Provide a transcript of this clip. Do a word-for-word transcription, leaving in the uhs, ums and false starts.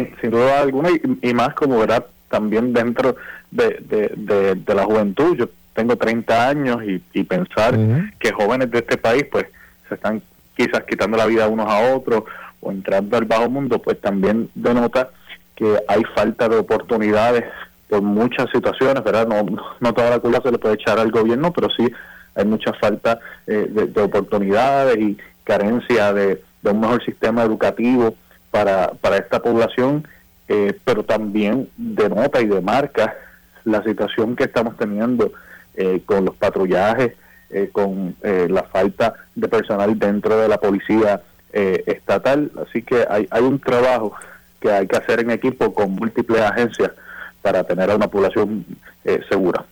sin, sin duda alguna, y, y más como, ¿verdad?, también dentro de, de, de, de la juventud. Yo tengo treinta años y, y pensar uh-huh. que jóvenes de este país pues se están quizás quitando la vida unos a otros o entrando al bajo mundo, pues también denota que hay falta de oportunidades por muchas situaciones, ¿verdad? No, no toda la culpa se le puede echar al gobierno, pero sí hay mucha falta eh, de, de oportunidades y carencia de, de un mejor sistema educativo para, para esta población, eh, pero también denota y demarca la situación que estamos teniendo eh, con los patrullajes, eh, con eh, la falta de personal dentro de la policía eh, estatal. Así que hay, hay un trabajo que hay que hacer en equipo con múltiples agencias para tener a una población eh, segura.